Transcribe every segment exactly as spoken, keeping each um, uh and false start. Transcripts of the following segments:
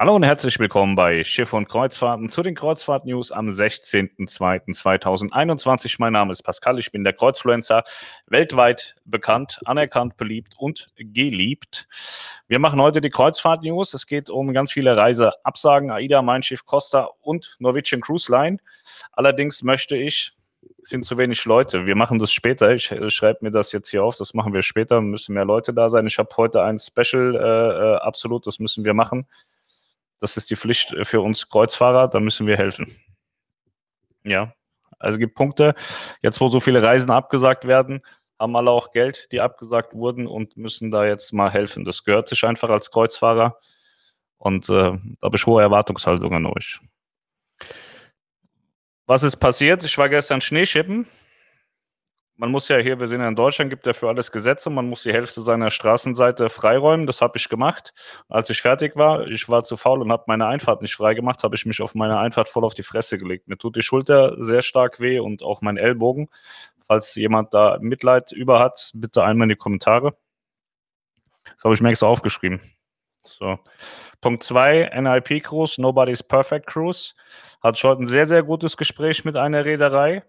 Hallo und herzlich willkommen bei Schiff und Kreuzfahrten zu den Kreuzfahrt-News am sechzehnten zweiten zweitausendeinundzwanzig. Mein Name ist Pascal, ich bin der Kreuzfluencer, weltweit bekannt, anerkannt, beliebt und geliebt. Wir machen heute die Kreuzfahrt-News. Es geht um ganz viele Reiseabsagen, AIDA, Mein Schiff, Costa und Norwegian Cruise Line. Allerdings möchte ich, es sind zu wenig Leute, wir machen das später, ich äh, schreibe mir das jetzt hier auf, das machen wir später, müssen mehr Leute da sein. Ich habe heute ein Special, äh, äh, absolut, das müssen wir machen. Das ist die Pflicht für uns Kreuzfahrer, da müssen wir helfen. Ja, also gibt Punkte. Jetzt, wo so viele Reisen abgesagt werden, haben alle auch Geld, die abgesagt wurden und müssen da jetzt mal helfen. Das gehört sich einfach als Kreuzfahrer und äh, da habe ich hohe Erwartungshaltung an euch. Was ist passiert? Ich war gestern Schneeschippen. Man muss ja hier, wir sind ja in Deutschland, gibt ja für alles Gesetze, man muss die Hälfte seiner Straßenseite freiräumen, das habe ich gemacht. Als ich fertig war, ich war zu faul und habe meine Einfahrt nicht freigemacht, habe ich mich auf meine Einfahrt voll auf die Fresse gelegt. Mir tut die Schulter sehr stark weh und auch mein Ellbogen. Falls jemand da Mitleid über hat, bitte einmal in die Kommentare. Das habe ich mir extra aufgeschrieben. So. Punkt zwei, N I P-Cruise, Nobody's Perfect Cruise. Hatte ich heute ein sehr, sehr gutes Gespräch mit einer Reederei.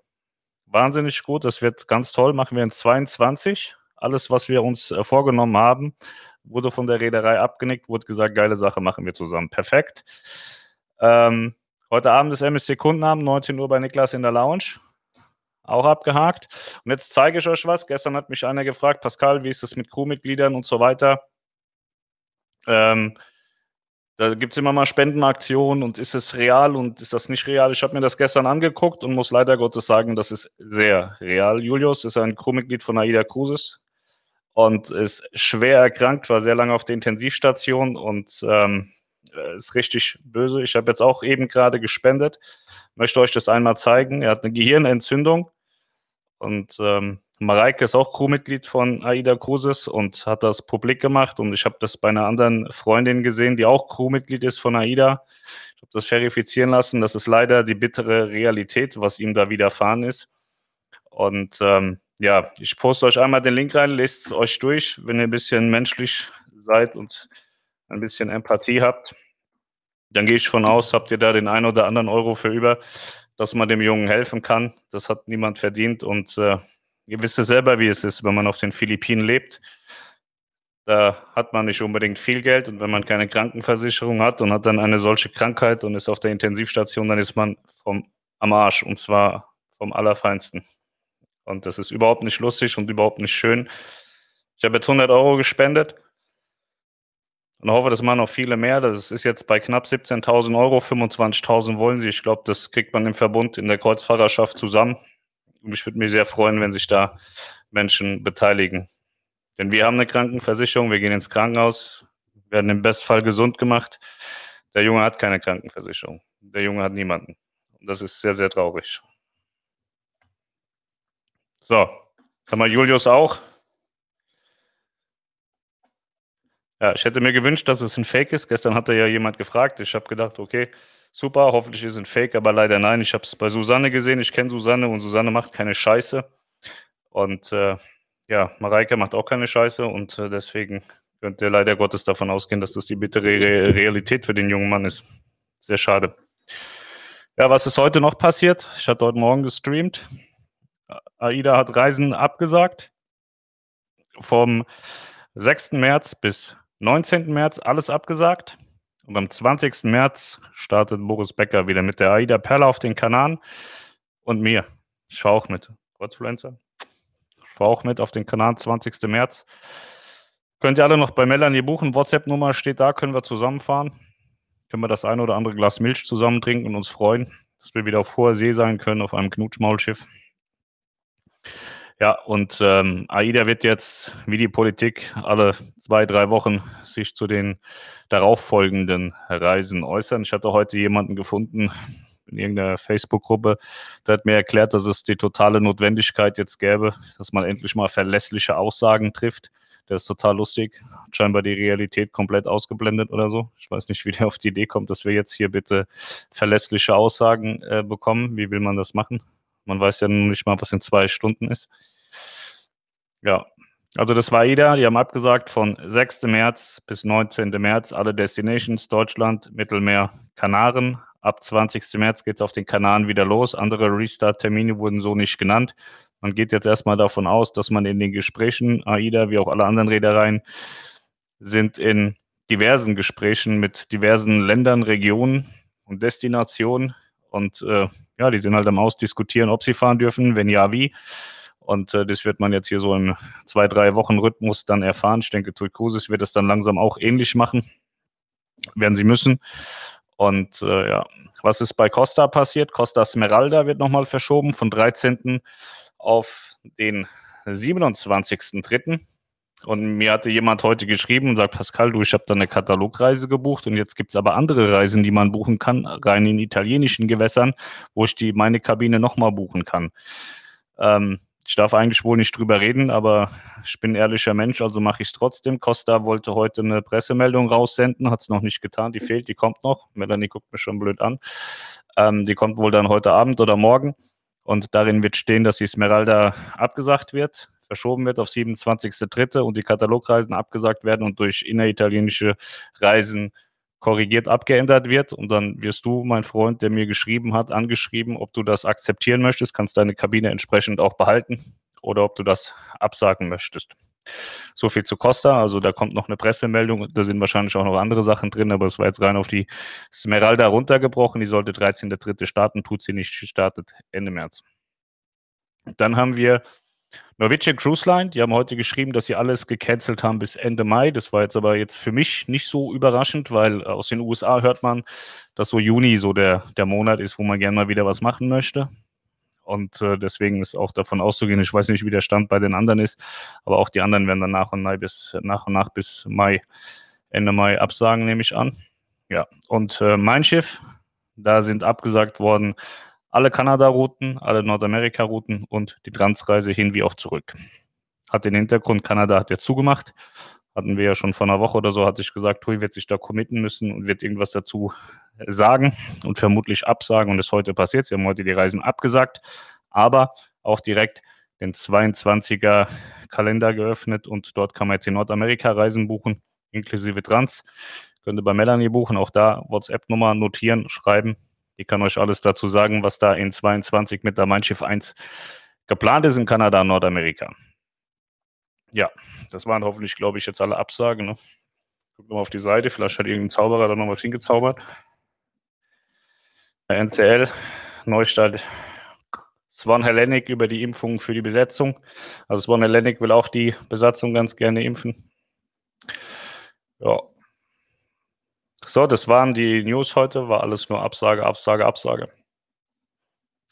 Wahnsinnig gut, das wird ganz toll, machen wir in zweiundzwanzig. Alles, was wir uns äh, vorgenommen haben, wurde von der Reederei abgenickt, wurde gesagt, geile Sache, machen wir zusammen. Perfekt. Ähm, heute Abend ist M S C Kundenabend, neunzehn Uhr bei Niklas in der Lounge. Auch abgehakt. Und jetzt zeige ich euch was. Gestern hat mich einer gefragt, Pascal, wie ist es mit Crewmitgliedern und so weiter? Ähm, Da gibt es immer mal Spendenaktionen und ist es real und ist das nicht real? Ich habe mir das gestern angeguckt und muss leider Gottes sagen, das ist sehr real. Julius ist ein Crewmitglied von AIDA Cruises und ist schwer erkrankt, war sehr lange auf der Intensivstation und ähm, ist richtig böse. Ich habe jetzt auch eben gerade gespendet, möchte euch das einmal zeigen. Er hat eine Gehirnentzündung und ähm, Mareike ist auch Crewmitglied von AIDA Cruises und hat das publik gemacht und ich habe das bei einer anderen Freundin gesehen, die auch Crewmitglied ist von AIDA. Ich habe das verifizieren lassen, das ist leider die bittere Realität, was ihm da widerfahren ist. Und ähm, ja, ich poste euch einmal den Link rein, lest es euch durch, wenn ihr ein bisschen menschlich seid und ein bisschen Empathie habt. Dann gehe ich von aus, habt ihr da den einen oder anderen Euro für über, dass man dem Jungen helfen kann. Das hat niemand verdient und äh, ihr wisst ja selber, wie es ist, wenn man auf den Philippinen lebt. Da hat man nicht unbedingt viel Geld und wenn man keine Krankenversicherung hat und hat dann eine solche Krankheit und ist auf der Intensivstation, dann ist man vom, am Arsch und zwar vom Allerfeinsten. Und das ist überhaupt nicht lustig und überhaupt nicht schön. Ich habe jetzt hundert Euro gespendet und hoffe, das machen noch viele mehr. Das ist jetzt bei knapp siebzehntausend Euro, fünfundzwanzigtausend wollen sie. Ich glaube, das kriegt man im Verbund in der Kreuzfahrerschaft zusammen. Und ich würde mich sehr freuen, wenn sich da Menschen beteiligen. Denn wir haben eine Krankenversicherung, wir gehen ins Krankenhaus, werden im Bestfall gesund gemacht. Der Junge hat keine Krankenversicherung. Der Junge hat niemanden. Und das ist sehr, sehr traurig. So, jetzt haben wir Julius auch. Ja, ich hätte mir gewünscht, dass es ein Fake ist. Gestern hatte ja jemand gefragt. Ich habe gedacht, okay, super, hoffentlich ist es ein Fake, aber leider nein. Ich habe es bei Susanne gesehen, ich kenne Susanne und Susanne macht keine Scheiße. Und äh, ja, Mareike macht auch keine Scheiße und äh, deswegen könnt ihr leider Gottes davon ausgehen, dass das die bittere Re- Realität für den jungen Mann ist. Sehr schade. Ja, was ist heute noch passiert? Ich hatte heute Morgen gestreamt. AIDA hat Reisen abgesagt. Vom sechsten März bis neunzehnten März alles abgesagt. Und am zwanzigsten März startet Boris Becker wieder mit der AIDA Perla auf den Kanaren und mir. Ich war auch mit. Kreuzfluencer. Ich war auch mit auf den Kanaren, zwanzigsten März. Könnt ihr alle noch bei Melanie buchen. WhatsApp-Nummer steht da, können wir zusammenfahren. Können wir das ein oder andere Glas Milch zusammen trinken und uns freuen, dass wir wieder auf hoher See sein können, auf einem Knutschmaulschiff. Ja, und ähm, AIDA wird jetzt, wie die Politik, alle zwei, drei Wochen sich zu den darauffolgenden Reisen äußern. Ich hatte heute jemanden gefunden in irgendeiner Facebook-Gruppe, der hat mir erklärt, dass es die totale Notwendigkeit jetzt gäbe, dass man endlich mal verlässliche Aussagen trifft. Der ist total lustig, hat scheinbar die Realität komplett ausgeblendet oder so. Ich weiß nicht, wie der auf die Idee kommt, dass wir jetzt hier bitte verlässliche Aussagen äh, bekommen. Wie will man das machen? Man weiß ja nun nicht mal, was in zwei Stunden ist. Ja, Also das war AIDA, die haben abgesagt von sechsten März bis neunzehnten März alle Destinations, Deutschland, Mittelmeer, Kanaren. Ab zwanzigsten März geht es auf den Kanaren wieder los. Andere Restart-Termine wurden so nicht genannt. Man geht jetzt erstmal davon aus, dass man in den Gesprächen, AIDA wie auch alle anderen Reedereien, sind in diversen Gesprächen mit diversen Ländern, Regionen und Destinationen. Und äh, ja, die sind halt am Ausdiskutieren, ob sie fahren dürfen, wenn ja, wie. Und äh, das wird man jetzt hier so im zwei, drei Wochen Rhythmus dann erfahren. Ich denke, Tui Cruises wird es dann langsam auch ähnlich machen, werden sie müssen. Und äh, ja, was ist bei Costa passiert? Costa Smeralda wird nochmal verschoben von dreizehnten auf den siebenundzwanzigsten dritten Und mir hatte jemand heute geschrieben und sagt, Pascal, du, ich habe da eine Katalogreise gebucht und jetzt gibt es aber andere Reisen, die man buchen kann, rein in italienischen Gewässern, wo ich die meine Kabine nochmal buchen kann. Ähm, ich darf eigentlich wohl nicht drüber reden, aber ich bin ein ehrlicher Mensch, also mache ich es trotzdem. Costa wollte heute eine Pressemeldung raussenden, hat es noch nicht getan, die fehlt, die kommt noch. Melanie guckt mich schon blöd an. Ähm, die kommt wohl dann heute Abend oder morgen und darin wird stehen, dass die Smeralda abgesagt wird. Verschoben wird auf siebenundzwanzigsten dritten und die Katalogreisen abgesagt werden und durch inneritalienische Reisen korrigiert abgeändert wird. Und dann wirst du, mein Freund, der mir geschrieben hat, angeschrieben, ob du das akzeptieren möchtest, kannst deine Kabine entsprechend auch behalten oder ob du das absagen möchtest. So viel zu Costa. Also da kommt noch eine Pressemeldung. Da sind wahrscheinlich auch noch andere Sachen drin, aber es war jetzt rein auf die Smeralda runtergebrochen. Die sollte dreizehnten dritten starten, tut sie nicht, startet Ende März. Dann haben wir Norwegian Cruise Line, die haben heute geschrieben, dass sie alles gecancelt haben bis Ende Mai. Das war jetzt aber jetzt für mich nicht so überraschend, weil aus den U S A hört man, dass so Juni so der, der Monat ist, wo man gerne mal wieder was machen möchte. Und äh, deswegen ist auch davon auszugehen, ich weiß nicht, wie der Stand bei den anderen ist, aber auch die anderen werden dann nach und nach bis, nach und nach bis Mai, Ende Mai absagen, nehme ich an. Ja, und äh, Mein Schiff, da sind abgesagt worden alle Kanada-Routen, alle Nordamerika-Routen und die Transreise hin wie auch zurück. Hat den Hintergrund, Kanada hat ja zugemacht. Hatten wir ja schon vor einer Woche oder so, hatte ich gesagt, Tui wird sich da committen müssen und wird irgendwas dazu sagen und vermutlich absagen. Und das ist heute passiert. Sie haben heute die Reisen abgesagt, aber auch direkt den zweiundzwanziger Kalender geöffnet. Und dort kann man jetzt in Nordamerika Reisen buchen, inklusive Trans. Könnte bei Melanie buchen, auch da WhatsApp-Nummer notieren, schreiben. Ich kann euch alles dazu sagen, was da in zweiundzwanzig mit der Mein Schiff eins geplant ist in Kanada und Nordamerika. Ja, das waren hoffentlich, glaube ich, jetzt alle Absagen. Ne? Guckt mal auf die Seite, vielleicht hat irgendein Zauberer da noch was hingezaubert. Der N C L, Neustart, Swan Hellenic über die Impfung für die Besetzung. Also Swan Hellenic will auch die Besatzung ganz gerne impfen. Ja. So, das waren die News heute, war alles nur Absage, Absage, Absage.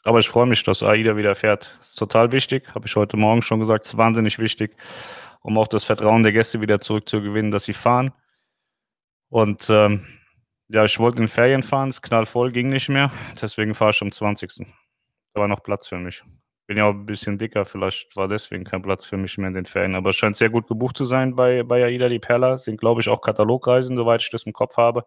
Aber ich freue mich, dass AIDA wieder fährt. Ist total wichtig, habe ich heute Morgen schon gesagt, ist wahnsinnig wichtig, um auch das Vertrauen der Gäste wieder zurückzugewinnen, dass sie fahren. Und ähm, ja, ich wollte in Ferien fahren, es knallvoll, ging nicht mehr, deswegen fahre ich am zwanzigsten Da war noch Platz für mich. Bin ja auch ein bisschen dicker, vielleicht war deswegen kein Platz für mich mehr in den Ferien. Aber es scheint sehr gut gebucht zu sein bei, bei AIDA die Perla. Sind, glaube ich, auch Katalogreisen, soweit ich das im Kopf habe.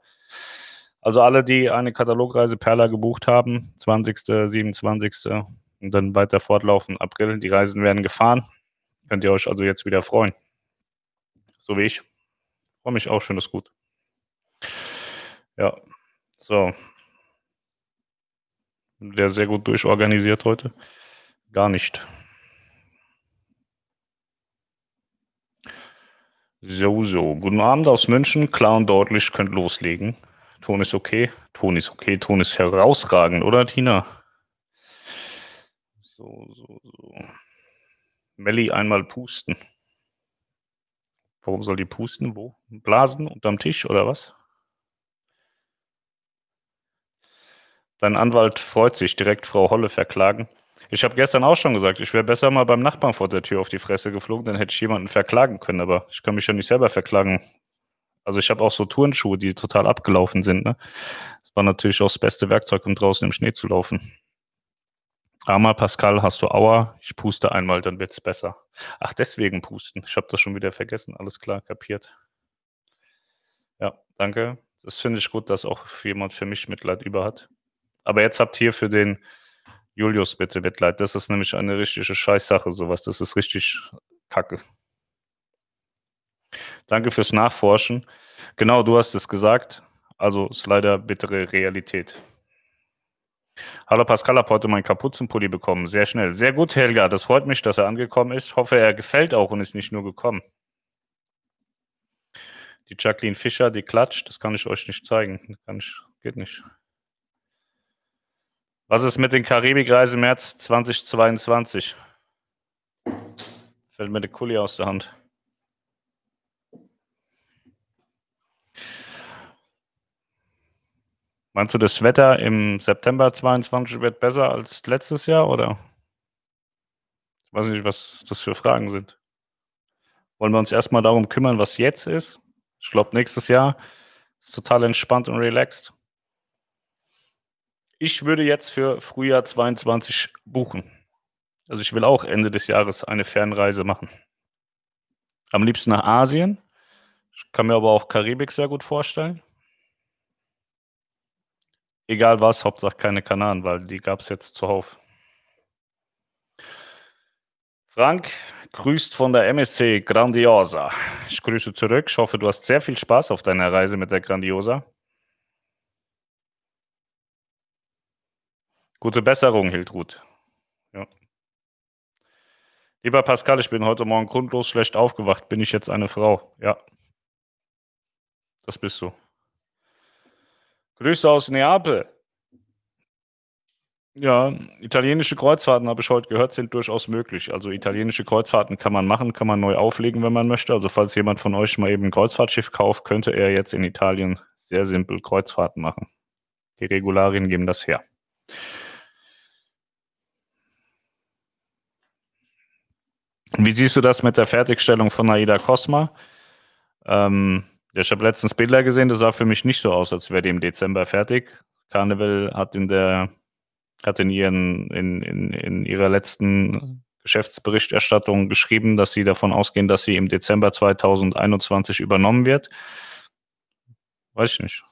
Also alle, die eine Katalogreise Perla gebucht haben, zwanzigsten, siebenundzwanzigsten und dann weiter fortlaufen, April. Die Reisen werden gefahren. Könnt ihr euch also jetzt wieder freuen. So wie ich. Freue mich auch schon, das ist gut. Ja, so. Der ist sehr gut durchorganisiert heute. Gar nicht. So, so. Guten Abend aus München. Klar und deutlich, könnt loslegen. Ton ist okay. Ton ist okay. Ton ist herausragend, oder, Tina? So, so, so. Melli einmal pusten. Warum soll die pusten? Wo? Blasen? Unterm Tisch, oder was? Dein Anwalt freut sich. Direkt Frau Holle verklagen. Ich habe gestern auch schon gesagt, ich wäre besser mal beim Nachbarn vor der Tür auf die Fresse geflogen, dann hätte ich jemanden verklagen können, aber ich kann mich ja nicht selber verklagen. Also ich habe auch so Turnschuhe, die total abgelaufen sind. Ne? Das war natürlich auch das beste Werkzeug, um draußen im Schnee zu laufen. Armer Pascal, hast du Aua? Ich puste einmal, dann wird es besser. Ach, deswegen pusten. Ich habe das schon wieder vergessen. Alles klar, kapiert. Ja, danke. Das finde ich gut, dass auch jemand für mich Mitleid über hat. Aber jetzt habt ihr für den Julius bitte Mitleid, das ist nämlich eine richtige Scheißsache, sowas, das ist richtig Kacke. Danke fürs Nachforschen. Genau, du hast es gesagt. Also ist leider bittere Realität. Hallo Pascal, habe heute meinen Kapuzenpulli bekommen. Sehr schnell. Sehr gut, Helga. Das freut mich, dass er angekommen ist. Hoffe, er gefällt auch und ist nicht nur gekommen. Die Jacqueline Fischer, die klatscht. Das kann ich euch nicht zeigen. Kann ich, geht nicht. Was ist mit den Karibikreisen März zweitausendzweiundzwanzig? Fällt mir der Kuli aus der Hand. Meinst du, das Wetter im September zweitausendzweiundzwanzig wird besser als letztes Jahr, oder? Ich weiß nicht, was das für Fragen sind. Wollen wir uns erstmal darum kümmern, was jetzt ist? Ich glaube, nächstes Jahr ist total entspannt und relaxed. Ich würde jetzt für Frühjahr zweiundzwanzig buchen. Also ich will auch Ende des Jahres eine Fernreise machen. Am liebsten nach Asien. Ich kann mir aber auch Karibik sehr gut vorstellen. Egal was, Hauptsache keine Kanaren, weil die gab es jetzt zuhauf. Frank grüßt von der M S C Grandiosa. Ich grüße zurück. Ich hoffe, du hast sehr viel Spaß auf deiner Reise mit der Grandiosa. Gute Besserung, Hildrut. Ja. Lieber Pascal, ich bin heute Morgen grundlos schlecht aufgewacht. Bin ich jetzt eine Frau? Ja. Das bist du. Grüße aus Neapel. Ja, italienische Kreuzfahrten, habe ich heute gehört, sind durchaus möglich. Also italienische Kreuzfahrten kann man machen, kann man neu auflegen, wenn man möchte. Also falls jemand von euch mal eben ein Kreuzfahrtschiff kauft, könnte er jetzt in Italien sehr simpel Kreuzfahrten machen. Die Regularien geben das her. Wie siehst du das mit der Fertigstellung von Aida Cosma? Ähm... Ich habe letztens Bilder gesehen, das sah für mich nicht so aus, als wäre die im Dezember fertig. Carnival hat in der, hat in ihren, in, in, in ihrer letzten Geschäftsberichterstattung geschrieben, dass sie davon ausgehen, dass sie im Dezember zweitausendeinundzwanzig übernommen wird. Weiß ich nicht.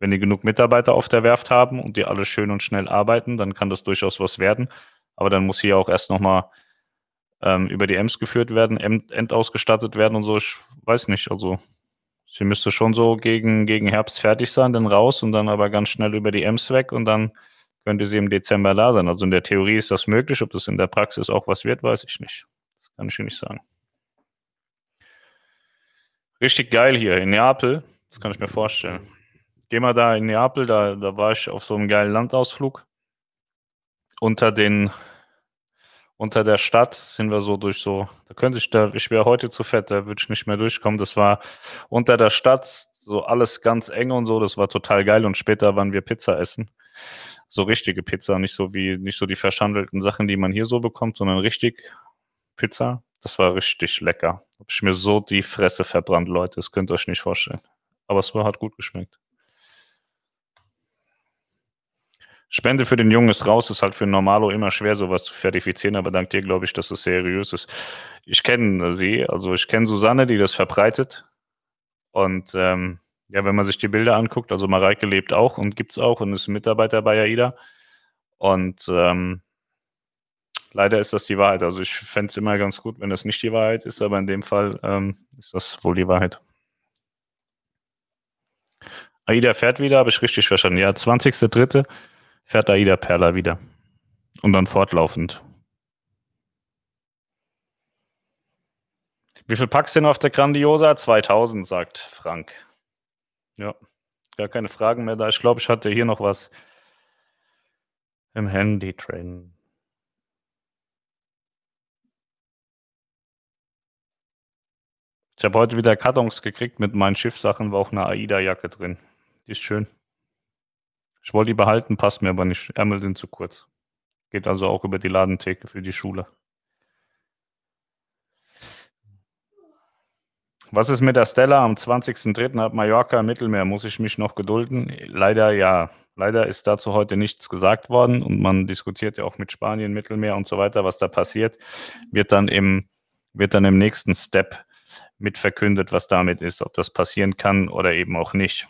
Wenn die genug Mitarbeiter auf der Werft haben und die alle schön und schnell arbeiten, dann kann das durchaus was werden. Aber dann muss hier auch erst nochmal ähm, über die Ems geführt werden, endausgestattet werden und so. Ich weiß nicht, also... Sie müsste schon so gegen, gegen Herbst fertig sein, dann raus und dann aber ganz schnell über die Ems weg und dann könnte sie im Dezember da sein. Also in der Theorie ist das möglich. Ob das in der Praxis auch was wird, weiß ich nicht. Das kann ich nicht sagen. Richtig geil hier in Neapel. Das kann ich mir vorstellen. Geh mal da in Neapel, da, da war ich auf so einem geilen Landausflug. Unter den... Unter der Stadt sind wir so durch so, da könnte ich, da, ich wäre heute zu fett, da würde ich nicht mehr durchkommen. Das war unter der Stadt, so alles ganz eng und so, das war total geil. Und später waren wir Pizza essen. So richtige Pizza, nicht so wie, nicht so die verschandelten Sachen, die man hier so bekommt, sondern richtig Pizza. Das war richtig lecker. Habe ich mir so die Fresse verbrannt, Leute, das könnt ihr euch nicht vorstellen. Aber es war, hat gut geschmeckt. Spende für den Jungen ist raus, ist halt für einen Normalo immer schwer, sowas zu verifizieren, aber dank dir glaube ich, dass es seriös ist. Ich kenne sie, also ich kenne Susanne, die das verbreitet und ähm, ja, wenn man sich die Bilder anguckt, also Mareike lebt auch und gibt es auch und ist Mitarbeiter bei AIDA und ähm, leider ist das die Wahrheit, also ich fände es immer ganz gut, wenn das nicht die Wahrheit ist, aber in dem Fall ähm, ist das wohl die Wahrheit. AIDA fährt wieder, habe ich richtig verstanden, ja, zwanzigster dritter fährt AIDA Perla wieder. Und dann fortlaufend. Wie viel Packs sind auf der Grandiosa? zweitausend, sagt Frank. Ja, gar keine Fragen mehr da. Ich glaube, ich hatte hier noch was im Handy drin. Ich habe heute wieder Kartons gekriegt mit meinen Schiffsachen, war auch eine AIDA-Jacke drin. Die ist schön. Ich wollte die behalten, passt mir aber nicht. Ärmel sind zu kurz. Geht also auch über die Ladentheke für die Schule. Was ist mit der Stella? Am zwanzigsten dritten hat Mallorca im Mittelmeer. Muss ich mich noch gedulden? Leider ja. Leider ist dazu heute nichts gesagt worden. Und man diskutiert ja auch mit Spanien, Mittelmeer und so weiter, was da passiert. Wird dann im, wird dann im nächsten Step mit verkündet, was damit ist. Ob das passieren kann oder eben auch nicht.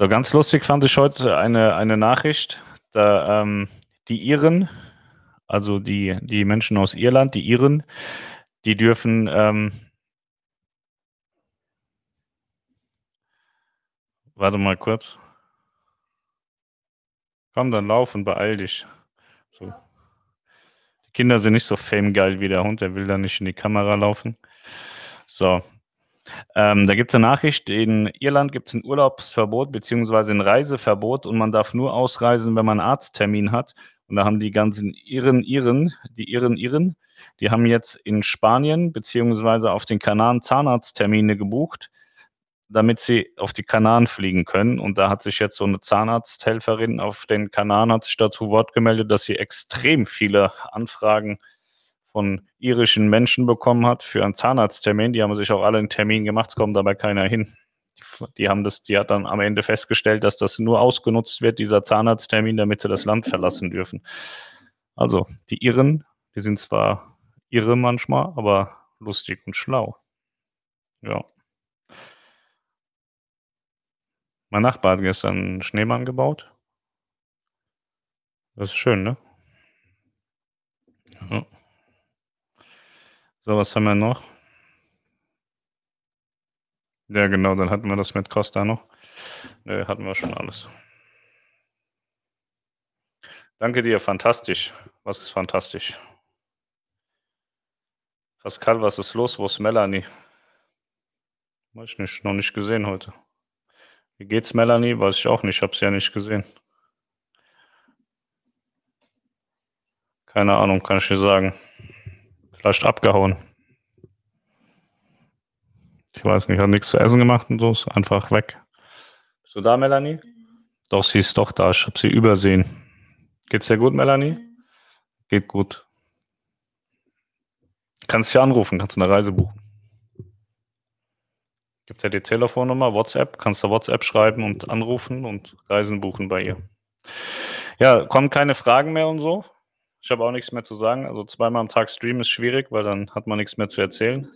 So, ganz lustig fand ich heute eine, eine Nachricht, da ähm, die Iren also die, die Menschen aus Irland, die Iren, die dürfen ähm, warte mal kurz. Komm, dann lauf und beeil dich. So. Die Kinder sind nicht so famegeil wie der Hund, der will da nicht in die Kamera laufen. So. Ähm, da gibt es eine Nachricht, in Irland gibt es ein Urlaubsverbot bzw. ein Reiseverbot und man darf nur ausreisen, wenn man einen Arzttermin hat. Und da haben die ganzen Iren, Iren, die Iren, Iren, die haben jetzt in Spanien bzw. auf den Kanaren Zahnarzttermine gebucht, damit sie auf die Kanaren fliegen können. Und da hat sich jetzt so eine Zahnarzthelferin auf den Kanaren, hat sich dazu Wort gemeldet, dass sie extrem viele Anfragen von irischen Menschen bekommen hat für einen Zahnarzttermin. Die haben sich auch alle einen Termin gemacht, es kommt dabei keiner hin. Die haben das, die hat dann am Ende festgestellt, dass das nur ausgenutzt wird, dieser Zahnarzttermin, damit sie das Land verlassen dürfen. Also die Iren, die sind zwar irre manchmal, aber lustig und schlau. Ja. Mein Nachbar hat gestern einen Schneemann gebaut. Das ist schön, ne? Ja. So, was haben wir noch? Ja, genau, dann hatten wir das mit Costa noch. Nö, hatten wir schon alles. Danke dir, fantastisch. Was ist fantastisch? Pascal, was ist los? Wo ist Melanie? Weiß ich nicht, noch nicht gesehen heute. Wie geht's Melanie? Weiß ich auch nicht, habe sie ja nicht gesehen. Keine Ahnung, kann ich dir sagen. Vielleicht abgehauen. Ich weiß nicht, hat nichts zu essen gemacht und so, ist einfach weg. Bist du da, Melanie? Doch, sie ist doch da, ich habe sie übersehen. Geht's dir gut, Melanie? Geht gut. Kannst du anrufen, kannst eine Reise buchen. Gibt ja die Telefonnummer, WhatsApp, kannst du WhatsApp schreiben und anrufen und Reisen buchen bei ihr. Ja, kommen keine Fragen mehr und so. Ich habe auch nichts mehr zu sagen. Also zweimal am Tag streamen ist schwierig, weil dann hat man nichts mehr zu erzählen.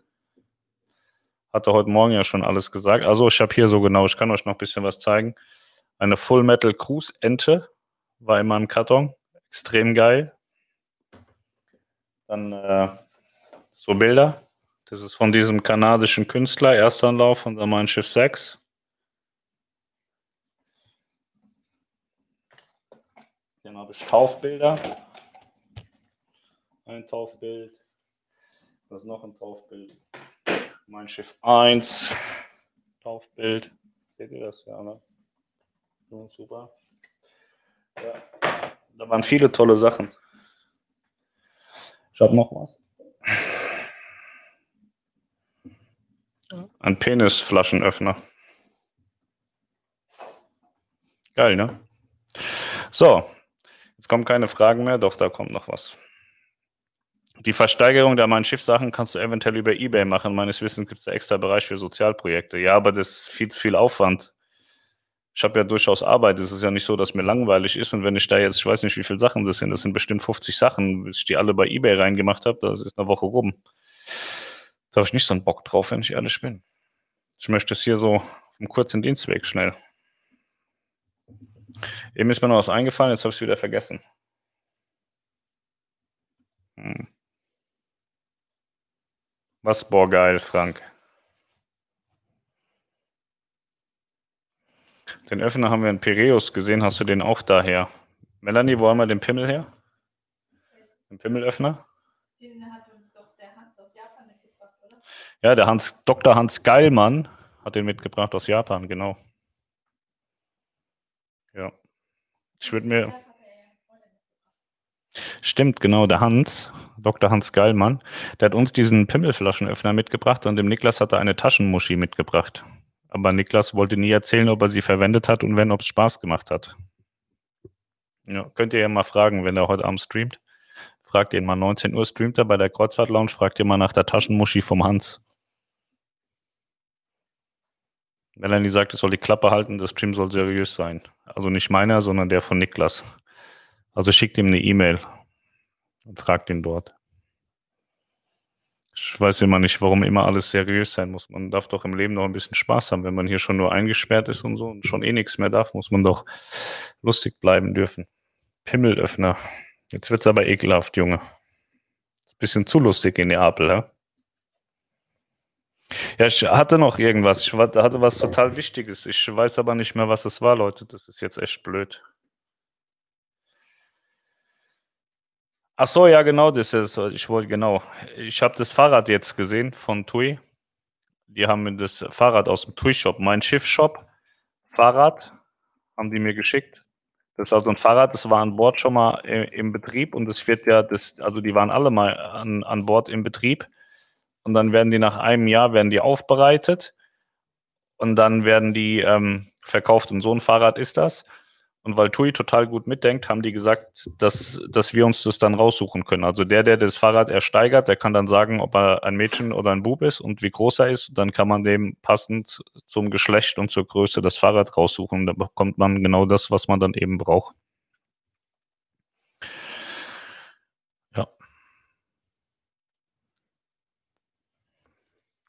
Hatte heute Morgen ja schon alles gesagt. Also ich habe hier so genau, ich kann euch noch ein bisschen was zeigen. Eine Full Metal Cruise Ente war in meinem Karton. Extrem geil. Dann äh, so Bilder. Das ist von diesem kanadischen Künstler. Erstanlauf und dann Mein Schiff sechs. Dann habe ich Taufbilder. Ein Taufbild. Das ist noch ein Taufbild. Mein Schiff eins, Taufbild, seht ihr das? Ja, ne? So, super. Ja, da waren viele tolle Sachen. Ich habe noch was. Ein Penisflaschenöffner. Geil, ne? So, jetzt kommen keine Fragen mehr, doch, da kommt noch was. Die Versteigerung der Mein Schiff-Sachen kannst du eventuell über eBay machen. Meines Wissens gibt es da extra Bereich für Sozialprojekte. Ja, aber das ist viel zu viel Aufwand. Ich habe ja durchaus Arbeit. Es ist ja nicht so, dass mir langweilig ist. Und wenn ich da jetzt, ich weiß nicht, wie viele Sachen das sind. Das sind bestimmt fünfzig Sachen, bis ich die alle bei eBay reingemacht habe. Das ist eine Woche rum. Da habe ich nicht so einen Bock drauf, wenn ich ehrlich bin. Ich möchte es hier so im kurzen Dienstweg schnell. Eben ist mir noch was eingefallen. Jetzt habe ich es wieder vergessen. Hm. Was, boah, geil, Frank. Den Öffner haben wir in Piräus gesehen. Hast du den auch daher? Melanie, wo haben wir den Pimmel her? Den Pimmelöffner? Den hat uns doch der Hans aus Japan mitgebracht, oder? Ja, der Hans, Doktor Hans Geilmann hat den mitgebracht aus Japan, genau. Ja. Ich würde mir... Stimmt, genau, der Hans, Doktor Hans Geilmann, der hat uns diesen Pimmelflaschenöffner mitgebracht und dem Niklas hat er eine Taschenmuschi mitgebracht. Aber Niklas wollte nie erzählen, ob er sie verwendet hat und wenn, ob es Spaß gemacht hat. Ja, könnt ihr ja mal fragen, wenn er heute Abend streamt. Fragt ihn mal, neunzehn Uhr streamt er bei der Kreuzfahrt Lounge, fragt ihr mal nach der Taschenmuschi vom Hans. Melanie sagt, es soll die Klappe halten, der Stream soll seriös sein. Also nicht meiner, sondern der von Niklas. Also schickt ihm eine E-Mail und fragt ihn dort. Ich weiß immer nicht, warum immer alles seriös sein muss. Man darf doch im Leben noch ein bisschen Spaß haben. Wenn man hier schon nur eingesperrt ist und so und schon eh nichts mehr darf, muss man doch lustig bleiben dürfen. Pimmelöffner. Jetzt wird's aber ekelhaft, Junge. Ist ein bisschen zu lustig in Neapel, ja? Ja, ich hatte noch irgendwas. Ich hatte was total Wichtiges. Ich weiß aber nicht mehr, was es war, Leute. Das ist jetzt echt blöd. Ach so, ja, genau. Das ist, ich wollte, genau. Ich habe das Fahrrad jetzt gesehen von Tui. Die haben mir das Fahrrad aus dem Tui-Shop, Mein Schiff-Shop, Fahrrad, haben die mir geschickt. Das ist also ein Fahrrad, das war an Bord schon mal im Betrieb und es wird ja, das, also die waren alle mal an, an Bord im Betrieb und dann werden die nach einem Jahr, werden die aufbereitet und dann werden die ähm, verkauft und so ein Fahrrad ist das. Und weil Tui total gut mitdenkt, haben die gesagt, dass, dass wir uns das dann raussuchen können. Also der, der das Fahrrad ersteigert, der kann dann sagen, ob er ein Mädchen oder ein Bub ist und wie groß er ist. Und dann kann man dem passend zum Geschlecht und zur Größe das Fahrrad raussuchen. Und dann bekommt man genau das, was man dann eben braucht. Ja.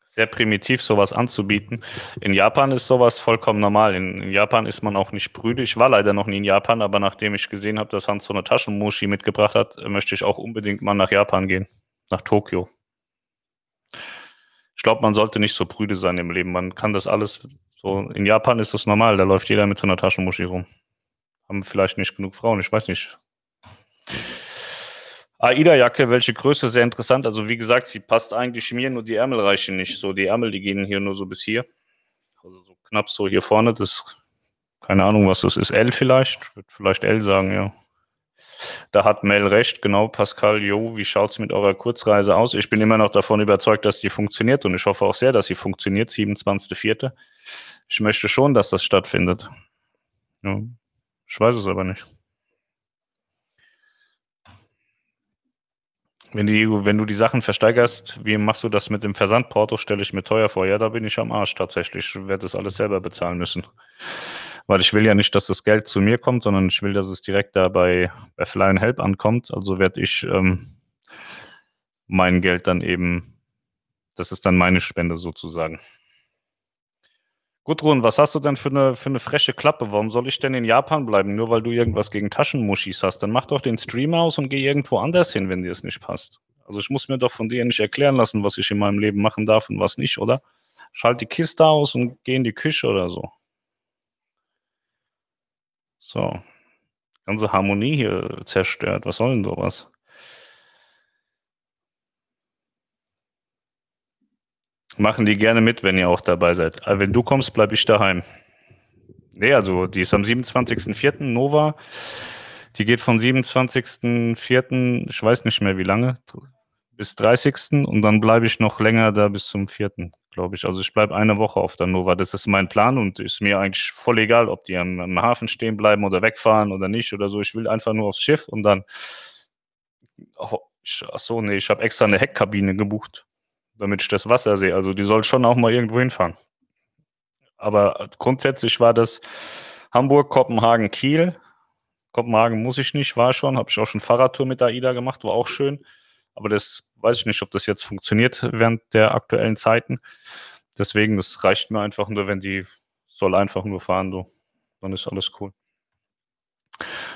Sehr primitiv, sowas anzubieten. In Japan ist sowas vollkommen normal. In, in Japan ist man auch nicht prüde. Ich war leider noch nie in Japan, aber nachdem ich gesehen habe, dass Hans so eine Taschenmushi mitgebracht hat, möchte ich auch unbedingt mal nach Japan gehen, nach Tokio. Ich glaube, man sollte nicht so prüde sein im Leben. Man kann das alles so. In Japan ist das normal. Da läuft jeder mit so einer Taschenmushi rum. Haben vielleicht nicht genug Frauen. Ich weiß nicht. AIDA-Jacke, welche Größe, sehr interessant. Also wie gesagt, sie passt eigentlich mir, nur die Ärmel reichen nicht. So, die Ärmel, die gehen hier nur so bis hier. Also so knapp so hier vorne. Das, keine Ahnung, was das ist. L vielleicht? Ich würde vielleicht L sagen, ja. Da hat Mel recht, genau. Pascal, jo, wie schaut es mit eurer Kurzreise aus? Ich bin immer noch davon überzeugt, dass die funktioniert und ich hoffe auch sehr, dass sie funktioniert, siebenundzwanzigster vierter Ich möchte schon, dass das stattfindet. Ja, ich weiß es aber nicht. Wenn, die, wenn du die Sachen versteigerst, wie machst du das mit dem Versandporto? Stelle ich mir teuer vor. Ja, da bin ich am Arsch tatsächlich. Ich werde das alles selber bezahlen müssen. Weil ich will ja nicht, dass das Geld zu mir kommt, sondern ich will, dass es direkt da bei, bei Fly and Help ankommt. Also werde ich ähm, mein Geld dann eben, das ist dann meine Spende sozusagen. Gudrun, was hast du denn für eine, für eine freche Klappe? Warum soll ich denn in Japan bleiben? Nur weil du irgendwas gegen Taschenmuschis hast. Dann mach doch den Stream aus und geh irgendwo anders hin, wenn dir es nicht passt. Also ich muss mir doch von dir nicht erklären lassen, was ich in meinem Leben machen darf und was nicht, oder? Schalt die Kiste aus und geh in die Küche oder so. So. Ganze Harmonie hier zerstört. Was soll denn sowas? Machen die gerne mit, wenn ihr auch dabei seid. Aber wenn du kommst, bleibe ich daheim. Nee, also die ist am siebenundzwanzigster vierter Nova. Die geht von siebenundzwanzigster vierter ich weiß nicht mehr wie lange, bis dreißigster Und dann bleibe ich noch länger da bis zum vierten glaube ich. Also ich bleibe eine Woche auf der Nova. Das ist mein Plan und ist mir eigentlich voll egal, ob die am, am Hafen stehen bleiben oder wegfahren oder nicht oder so. Ich will einfach nur aufs Schiff und dann... Achso, nee, ich habe extra eine Heckkabine gebucht, damit ich das Wasser sehe. Also die soll schon auch mal irgendwo hinfahren. Aber grundsätzlich war das Hamburg, Kopenhagen, Kiel. Kopenhagen muss ich nicht, war schon. Habe ich auch schon Fahrradtour mit AIDA gemacht, war auch schön. Aber das weiß ich nicht, ob das jetzt funktioniert während der aktuellen Zeiten. Deswegen, das reicht mir einfach nur, wenn die soll einfach nur fahren. So. Dann ist alles cool.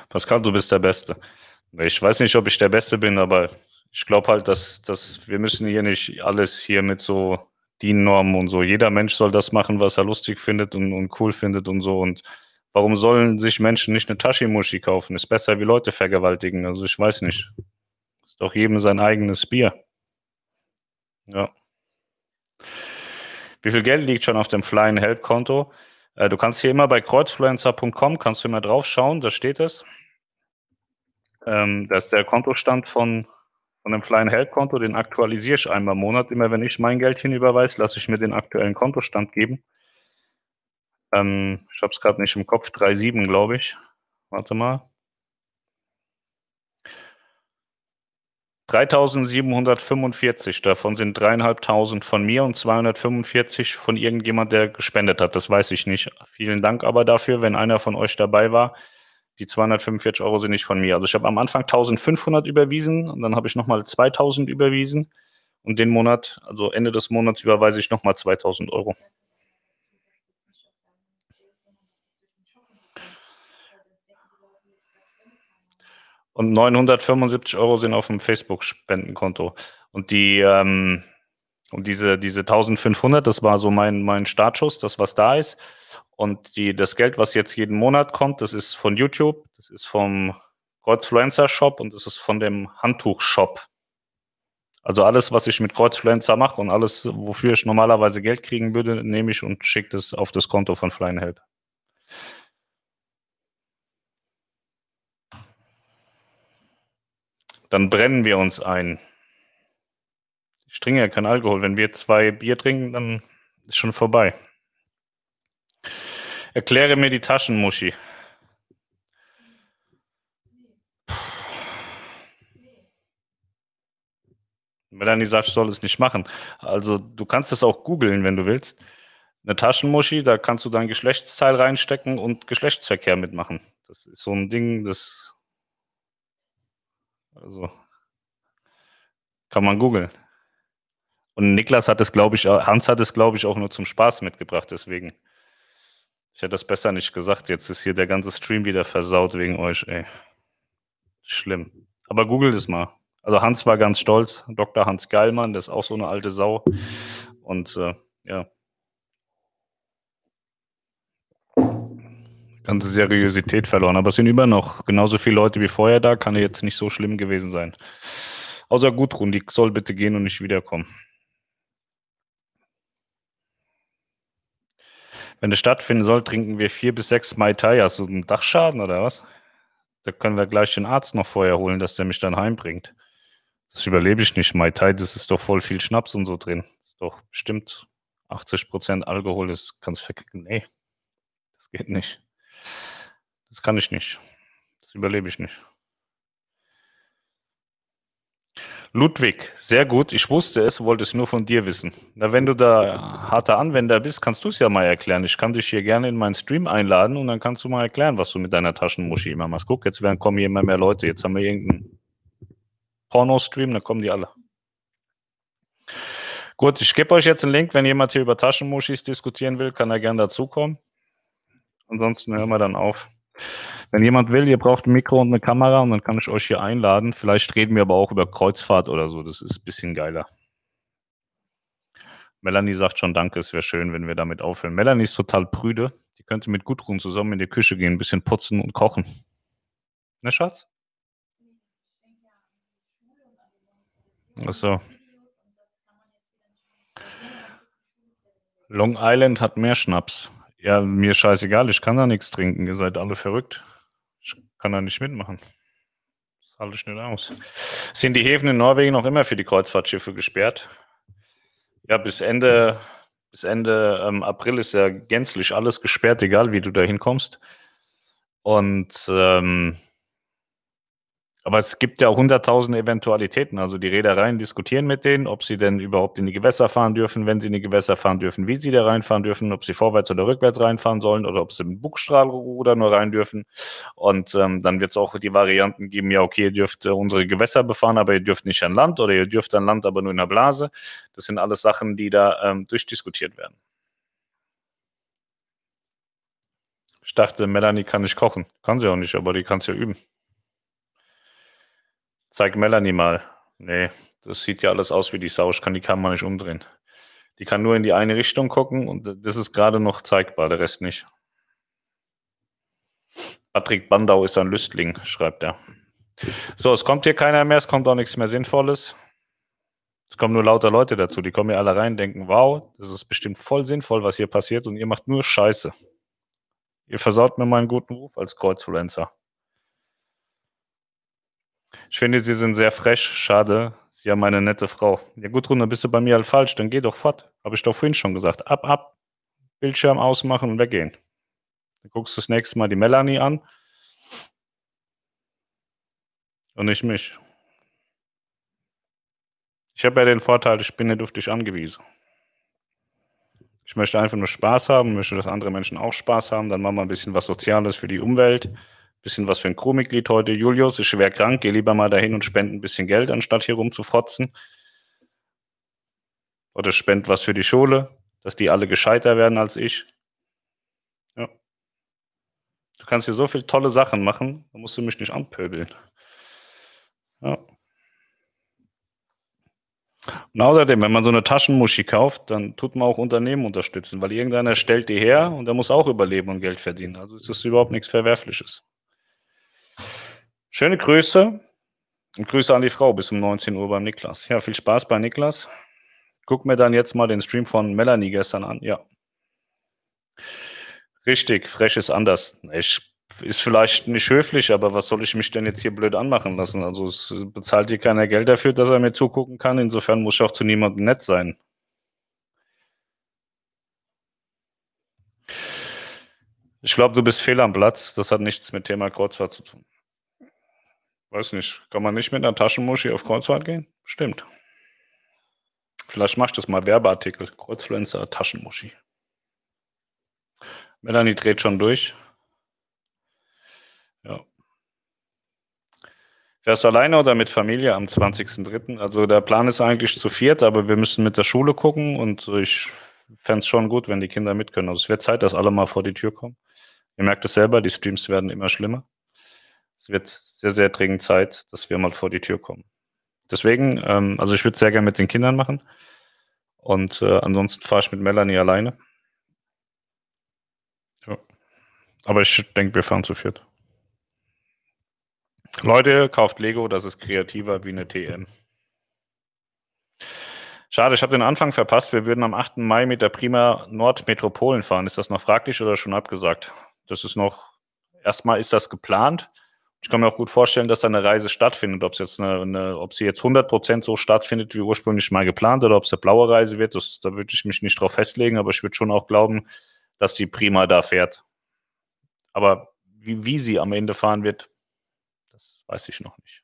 Pascal, du bist der Beste. Ich weiß nicht, ob ich der Beste bin, aber... Ich glaube halt, dass, dass wir müssen hier nicht alles hier mit so D I N-Normen und so. Jeder Mensch soll das machen, was er lustig findet und, und cool findet und so. Und warum sollen sich Menschen nicht eine Taschimuschi kaufen? Ist besser, wie Leute vergewaltigen. Also ich weiß nicht. Ist doch jedem sein eigenes Bier. Ja. Wie viel Geld liegt schon auf dem Fly and Help Konto? Äh, du kannst hier immer bei Kreuzfluencer punkt com, kannst du immer drauf schauen, da steht es. Ähm, da ist der Kontostand von... Von dem Fly and Help Konto, den aktualisiere ich einmal im Monat. Immer wenn ich mein Geld hinüberweise, lasse ich mir den aktuellen Kontostand geben. Ähm, ich habe es gerade nicht im Kopf, drei Komma sieben glaube ich. Warte mal. dreitausendsiebenhundertfünfundvierzig, davon sind dreitausendfünfhundert von mir und zweihundertfünfundvierzig von irgendjemand, der gespendet hat. Das weiß ich nicht. Vielen Dank aber dafür, wenn einer von euch dabei war. Die zweihundertfünfundvierzig Euro sind nicht von mir. Also ich habe am Anfang eintausendfünfhundert überwiesen und dann habe ich nochmal zweitausend überwiesen und den Monat, also Ende des Monats überweise ich nochmal zweitausend Euro. und neunhundertfünfundsiebzig Euro sind auf dem Facebook-Spendenkonto. Und die, ähm, und diese, diese eintausendfünfhundert, das war so mein, mein Startschuss, das, was da ist. Und die, das Geld, was jetzt jeden Monat kommt, das ist von YouTube, das ist vom Kreuzfluencer-Shop und das ist von dem Handtuch-Shop. Also alles, was ich mit Kreuzfluencer mache und alles, wofür ich normalerweise Geld kriegen würde, nehme ich und schicke das auf das Konto von Fly and Help. Dann brennen wir uns ein. Ich trinke ja keinen Alkohol. Wenn wir zwei Bier trinken, dann ist schon vorbei. Erkläre mir die Taschenmuschi. Melanie sagt, ich soll es nicht machen. Also du kannst es auch googeln, wenn du willst. Eine Taschenmuschi, da kannst du dein Geschlechtsteil reinstecken und Geschlechtsverkehr mitmachen. Das ist so ein Ding, das... Also kann man googeln. Und Niklas hat es, glaube ich, Hans hat es, glaube ich, auch nur zum Spaß mitgebracht, deswegen. Ich hätte das besser nicht gesagt. Jetzt ist hier der ganze Stream wieder versaut wegen euch, ey. Schlimm. Aber googelt es mal. Also Hans war ganz stolz. Doktor Hans Geilmann, der ist auch so eine alte Sau. Und äh, ja. Ganze Seriosität verloren. Aber es sind immer noch genauso viele Leute wie vorher da. Kann jetzt nicht so schlimm gewesen sein. Außer Gudrun, die soll bitte gehen und nicht wiederkommen. Wenn es stattfinden soll, trinken wir vier bis sechs Mai Tai. Hast du einen Dachschaden oder was? Da können wir gleich den Arzt noch vorher holen, dass der mich dann heimbringt. Das überlebe ich nicht. Mai Tai, das ist doch voll viel Schnaps und so drin. Das ist doch bestimmt achtzig Prozent Alkohol. Das kannst du verkicken. Nee, das geht nicht. Das kann ich nicht. Das überlebe ich nicht. Ludwig, sehr gut. Ich wusste es, wollte es nur von dir wissen. Na, wenn du da harter Anwender bist, kannst du es ja mal erklären. Ich kann dich hier gerne in meinen Stream einladen und dann kannst du mal erklären, was du mit deiner Taschenmuschi immer machst. Guck, jetzt werden, kommen hier immer mehr Leute. Jetzt haben wir irgendeinen Porno-Stream, dann kommen die alle. Gut, ich gebe euch jetzt einen Link. Wenn jemand hier über Taschenmuschis diskutieren will, kann er gerne dazukommen. Ansonsten hören wir dann auf. Wenn jemand will, ihr braucht ein Mikro und eine Kamera und dann kann ich euch hier einladen. Vielleicht reden wir aber auch über Kreuzfahrt oder so. Das ist ein bisschen geiler. Melanie sagt schon danke, es wäre schön, wenn wir damit aufhören. Melanie ist total prüde. Die könnte mit Gudrun zusammen in die Küche gehen, ein bisschen putzen und kochen. Ne, Schatz? Achso. Long Island hat mehr Schnaps. Ja, mir scheißegal, ich kann da nichts trinken. Ihr seid alle verrückt. Ich kann da nicht mitmachen. Das halte ich nicht aus. Sind die Häfen in Norwegen noch immer für die Kreuzfahrtschiffe gesperrt? Ja, bis Ende, bis Ende ähm, April ist ja gänzlich alles gesperrt, egal wie du da hinkommst. Und ähm, aber es gibt ja hunderttausende Eventualitäten. Also die Reedereien diskutieren mit denen, ob sie denn überhaupt in die Gewässer fahren dürfen, wenn sie in die Gewässer fahren dürfen, wie sie da reinfahren dürfen, ob sie vorwärts oder rückwärts reinfahren sollen oder ob sie mit Bugstrahlruder nur rein dürfen. Und ähm, dann wird es auch die Varianten geben, ja okay, ihr dürft äh, unsere Gewässer befahren, aber ihr dürft nicht an Land oder ihr dürft an Land, aber nur in der Blase. Das sind alles Sachen, die da ähm, durchdiskutiert werden. Ich dachte, Melanie kann nicht kochen. Kann sie auch nicht, aber die kann es ja üben. Zeig Melanie mal. Nee, das sieht ja alles aus wie die Sau. Ich kann die Kamera nicht umdrehen. Die kann nur in die eine Richtung gucken und das ist gerade noch zeigbar, der Rest nicht. Patrick Bandau ist ein Lüstling, schreibt er. So, es kommt hier keiner mehr, es kommt auch nichts mehr Sinnvolles. Es kommen nur lauter Leute dazu, die kommen hier alle rein, denken, wow, das ist bestimmt voll sinnvoll, was hier passiert und ihr macht nur Scheiße. Ihr versaut mir meinen guten Ruf als Kreuzfluencer. Ich finde, Sie sind sehr frech. Schade. Sie haben eine nette Frau. Ja, Gudrun, dann bist du bei mir halt falsch. Dann geh doch fort. Habe ich doch vorhin schon gesagt. Ab, ab. Bildschirm ausmachen und weggehen. Dann guckst du das nächste Mal die Melanie an. Und nicht mich. Ich habe ja den Vorteil, ich bin nicht auf dich angewiesen. Ich möchte einfach nur Spaß haben. Möchte, dass andere Menschen auch Spaß haben. Dann machen wir ein bisschen was Soziales für die Umwelt. Bisschen was für ein Crewmitglied heute. Julius ist schwer krank. Geh lieber mal dahin und spend ein bisschen Geld, anstatt hier rumzufrotzen. Oder spend was für die Schule, dass die alle gescheiter werden als ich. Ja. Du kannst hier so viele tolle Sachen machen, da musst du mich nicht anpöbeln. Ja. Und außerdem, wenn man so eine Taschenmuschi kauft, dann tut man auch Unternehmen unterstützen, weil irgendeiner stellt die her und der muss auch überleben und Geld verdienen. Also ist das überhaupt nichts Verwerfliches. Schöne Grüße und Grüße an die Frau bis um neunzehn Uhr beim Niklas. Ja, viel Spaß bei Niklas. Guck mir dann jetzt mal den Stream von Melanie gestern an. Ja. Richtig, frech ist anders. Ich, ist vielleicht nicht höflich, aber was soll ich mich denn jetzt hier blöd anmachen lassen? Also es bezahlt hier keiner Geld dafür, dass er mir zugucken kann. Insofern muss ich auch zu niemandem nett sein. Ich glaube, du bist fehl am Platz. Das hat nichts mit Thema Kreuzfahrt zu tun. Weiß nicht, kann man nicht mit einer Taschenmuschi auf Kreuzfahrt gehen? Stimmt. Vielleicht mach ich das mal, Werbeartikel. Kreuzfluencer, Taschenmuschi. Melanie dreht schon durch. Ja. Fährst du alleine oder mit Familie am zwanzigsten dritten? Also der Plan ist eigentlich zu viert, aber wir müssen mit der Schule gucken und ich fände es schon gut, wenn die Kinder mit können. Also es wird Zeit, dass alle mal vor die Tür kommen. Ihr merkt es selber, die Streams werden immer schlimmer. Es wird sehr, sehr dringend Zeit, dass wir mal vor die Tür kommen. Deswegen, ähm, also ich würde es sehr gerne mit den Kindern machen und äh, ansonsten fahre ich mit Melanie alleine. Ja. Aber ich denke, wir fahren zu viert. Leute, kauft Lego, das ist kreativer wie eine T M. Schade, ich habe den Anfang verpasst. Wir würden am achten Mai mit der Prima Nordmetropolen fahren. Ist das noch fraglich oder schon abgesagt? Das ist noch, erstmal ist das geplant. Ich kann mir auch gut vorstellen, dass da eine Reise stattfindet, ob es jetzt eine, eine, ob sie jetzt hundert Prozent so stattfindet, wie ursprünglich mal geplant, oder ob es eine blaue Reise wird, das, da würde ich mich nicht drauf festlegen, aber ich würde schon auch glauben, dass die Prima da fährt. Aber wie, wie sie am Ende fahren wird, das weiß ich noch nicht.